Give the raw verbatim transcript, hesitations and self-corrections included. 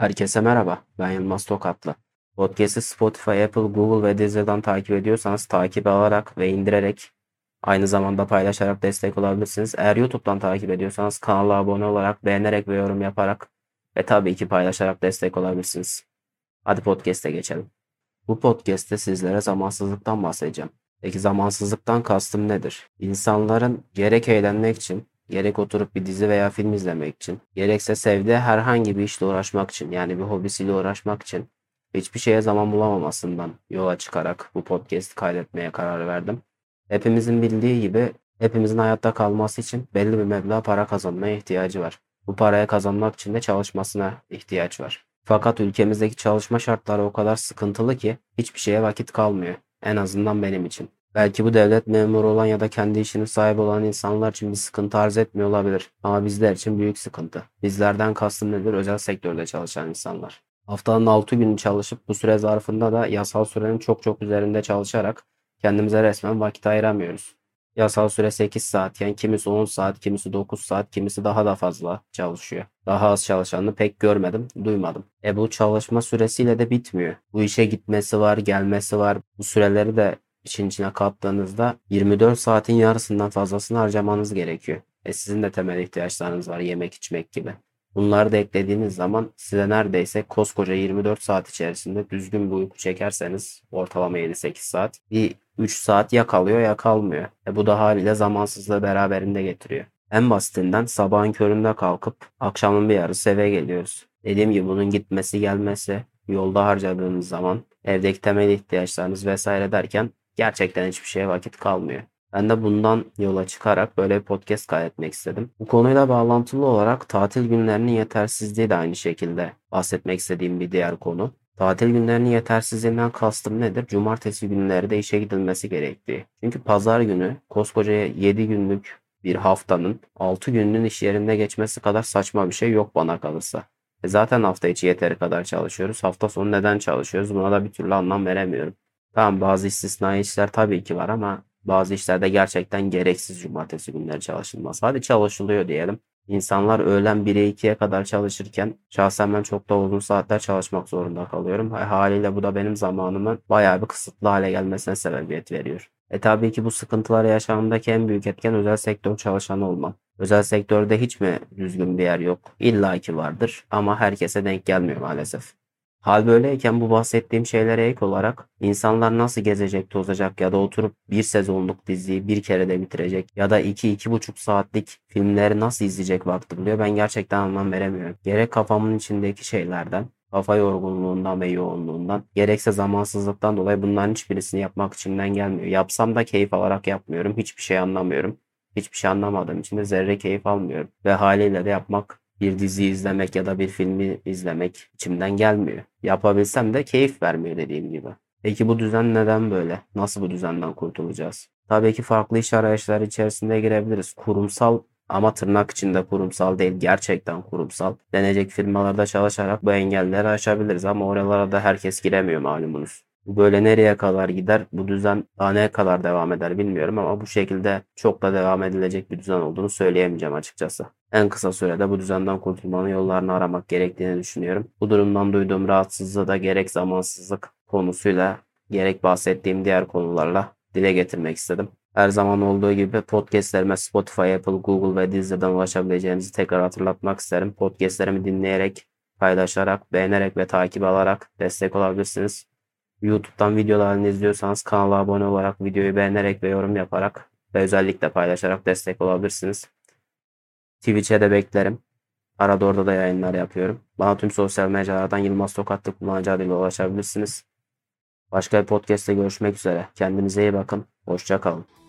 Herkese merhaba, ben Yılmaz Tokatlı. Podcast'i Spotify, Apple, Google ve Deezer'dan takip ediyorsanız takip alarak ve indirerek, aynı zamanda paylaşarak destek olabilirsiniz. Eğer YouTube'dan takip ediyorsanız kanala abone olarak, beğenerek ve yorum yaparak ve tabii ki paylaşarak destek olabilirsiniz. Hadi podcast'e geçelim. Bu podcast'te sizlere zamansızlıktan bahsedeceğim. Peki zamansızlıktan kastım nedir? İnsanların gerek eğlenmek için, gerek oturup bir dizi veya film izlemek için, gerekse sevdiği herhangi bir işle uğraşmak için, yani bir hobisiyle uğraşmak için hiçbir şeye zaman bulamamasından yola çıkarak bu podcast'i kaydetmeye karar verdim. Hepimizin bildiği gibi hepimizin hayatta kalması için belli bir meblağ para kazanmaya ihtiyacı var. Bu parayı kazanmak için de çalışmasına ihtiyaç var. Fakat ülkemizdeki çalışma şartları o kadar sıkıntılı ki hiçbir şeye vakit kalmıyor. En azından benim için. Belki bu devlet memuru olan ya da kendi işinin sahibi olan insanlar için bir sıkıntı arz etmiyor olabilir. Ama bizler için büyük sıkıntı. Bizlerden kastım nedir? Özel sektörde çalışan insanlar. Haftanın altı günü çalışıp bu süre zarfında da yasal sürenin çok çok üzerinde çalışarak kendimize resmen vakit ayıramıyoruz. Yasal süre sekiz saat, yani kimisi on saat, kimisi dokuz saat, kimisi daha da fazla çalışıyor. Daha az çalışanını pek görmedim, duymadım. E bu çalışma süresiyle de bitmiyor. Bu işe gitmesi var, gelmesi var. Bu süreleri de işin içine kattığınızda yirmi dört saatin yarısından fazlasını harcamanız gerekiyor. E sizin de temel ihtiyaçlarınız var, yemek içmek gibi. Bunları da eklediğiniz zaman size neredeyse koskoca yirmi dört saat içerisinde düzgün bir uyku çekerseniz ortalama yedi sekiz saat, bir üç saat ya kalıyor ya kalmıyor. E bu da haliyle zamansızlığı beraberinde getiriyor. En basitinden sabahın köründe kalkıp akşamın bir yarısı eve geliyoruz. Dediğim gibi bunun gitmesi gelmesi, yolda harcadığınız zaman, evdeki temel ihtiyaçlarınız vesaire derken gerçekten hiçbir şeye vakit kalmıyor. Ben de bundan yola çıkarak böyle bir podcast kaydetmek istedim. Bu konuyla bağlantılı olarak tatil günlerinin yetersizliği de aynı şekilde bahsetmek istediğim bir diğer konu. Tatil günlerinin yetersizliğinden kastım nedir? Cumartesi günleri de işe gidilmesi gerektiği. Çünkü pazar günü koskoca yedi günlük bir haftanın altı gününün iş yerinde geçmesi kadar saçma bir şey yok bana kalırsa. E zaten hafta içi yeteri kadar çalışıyoruz. Hafta sonu neden çalışıyoruz? Buna da bir türlü anlam veremiyorum. Tamam, bazı istisnai işler tabii ki var ama bazı işlerde gerçekten gereksiz cumartesi günleri çalışılmaz. Hadi çalışılıyor diyelim. İnsanlar öğlen bire ikiye kadar çalışırken şahsen ben çok da uzun saatler çalışmak zorunda kalıyorum. Haliyle bu da benim zamanımın bayağı bir kısıtlı hale gelmesine sebebiyet veriyor. E tabii ki bu sıkıntılar yaşamındaki en büyük etken özel sektör çalışanı olmam. Özel sektörde hiç mi düzgün bir yer yok? İlla ki vardır ama herkese denk gelmiyor maalesef. Hal böyleyken bu bahsettiğim şeylere ek olarak insanlar nasıl gezecek, tozacak ya da oturup bir sezonluk diziyi bir kere de bitirecek ya da iki iki buçuk saatlik filmleri nasıl izleyecek vakti buluyor, ben gerçekten anlam veremiyorum. Gerek kafamın içindeki şeylerden, kafa yorgunluğundan ve yoğunluğundan, gerekse zamansızlıktan dolayı bunların hiçbirisini yapmak içimden gelmiyor. Yapsam da keyif alarak yapmıyorum, hiçbir şey anlamıyorum. Hiçbir şey anlamadığım için de zerre keyif almıyorum ve haliyle de yapmak, bir dizi izlemek ya da bir filmi izlemek içimden gelmiyor. Yapabilsem de keyif vermiyor dediğim gibi. Peki bu düzen neden böyle? Nasıl bu düzenden kurtulacağız? Tabii ki farklı iş arayışları içerisinde girebiliriz. Kurumsal ama tırnak içinde kurumsal değil, gerçekten kurumsal denecek firmalarda çalışarak bu engelleri aşabiliriz ama oralara da herkes giremiyor malumunuz. Böyle nereye kadar gider, bu düzen daha ne kadar devam eder bilmiyorum ama bu şekilde çok da devam edilecek bir düzen olduğunu söyleyemeyeceğim açıkçası. En kısa sürede bu düzenden kurtulmanın yollarını aramak gerektiğini düşünüyorum. Bu durumdan duyduğum rahatsızlığı da gerek zamansızlık konusuyla gerek bahsettiğim diğer konularla dile getirmek istedim. Her zaman olduğu gibi podcastlerime Spotify, Apple, Google ve Deezer'dan ulaşabileceğinizi tekrar hatırlatmak isterim. Podcastlerimi dinleyerek, paylaşarak, beğenerek ve takip alarak destek olabilirsiniz. YouTube'dan videolarını izliyorsanız kanala abone olarak, videoyu beğenerek ve yorum yaparak ve özellikle paylaşarak destek olabilirsiniz. Twitch'e de beklerim. Arada orada da yayınlar yapıyorum. Bana tüm sosyal mecralardan Yılmaz Tokatlı kullanıcı adıyla ulaşabilirsiniz. Başka bir podcast'te görüşmek üzere. Kendinize iyi bakın. Hoşça kalın.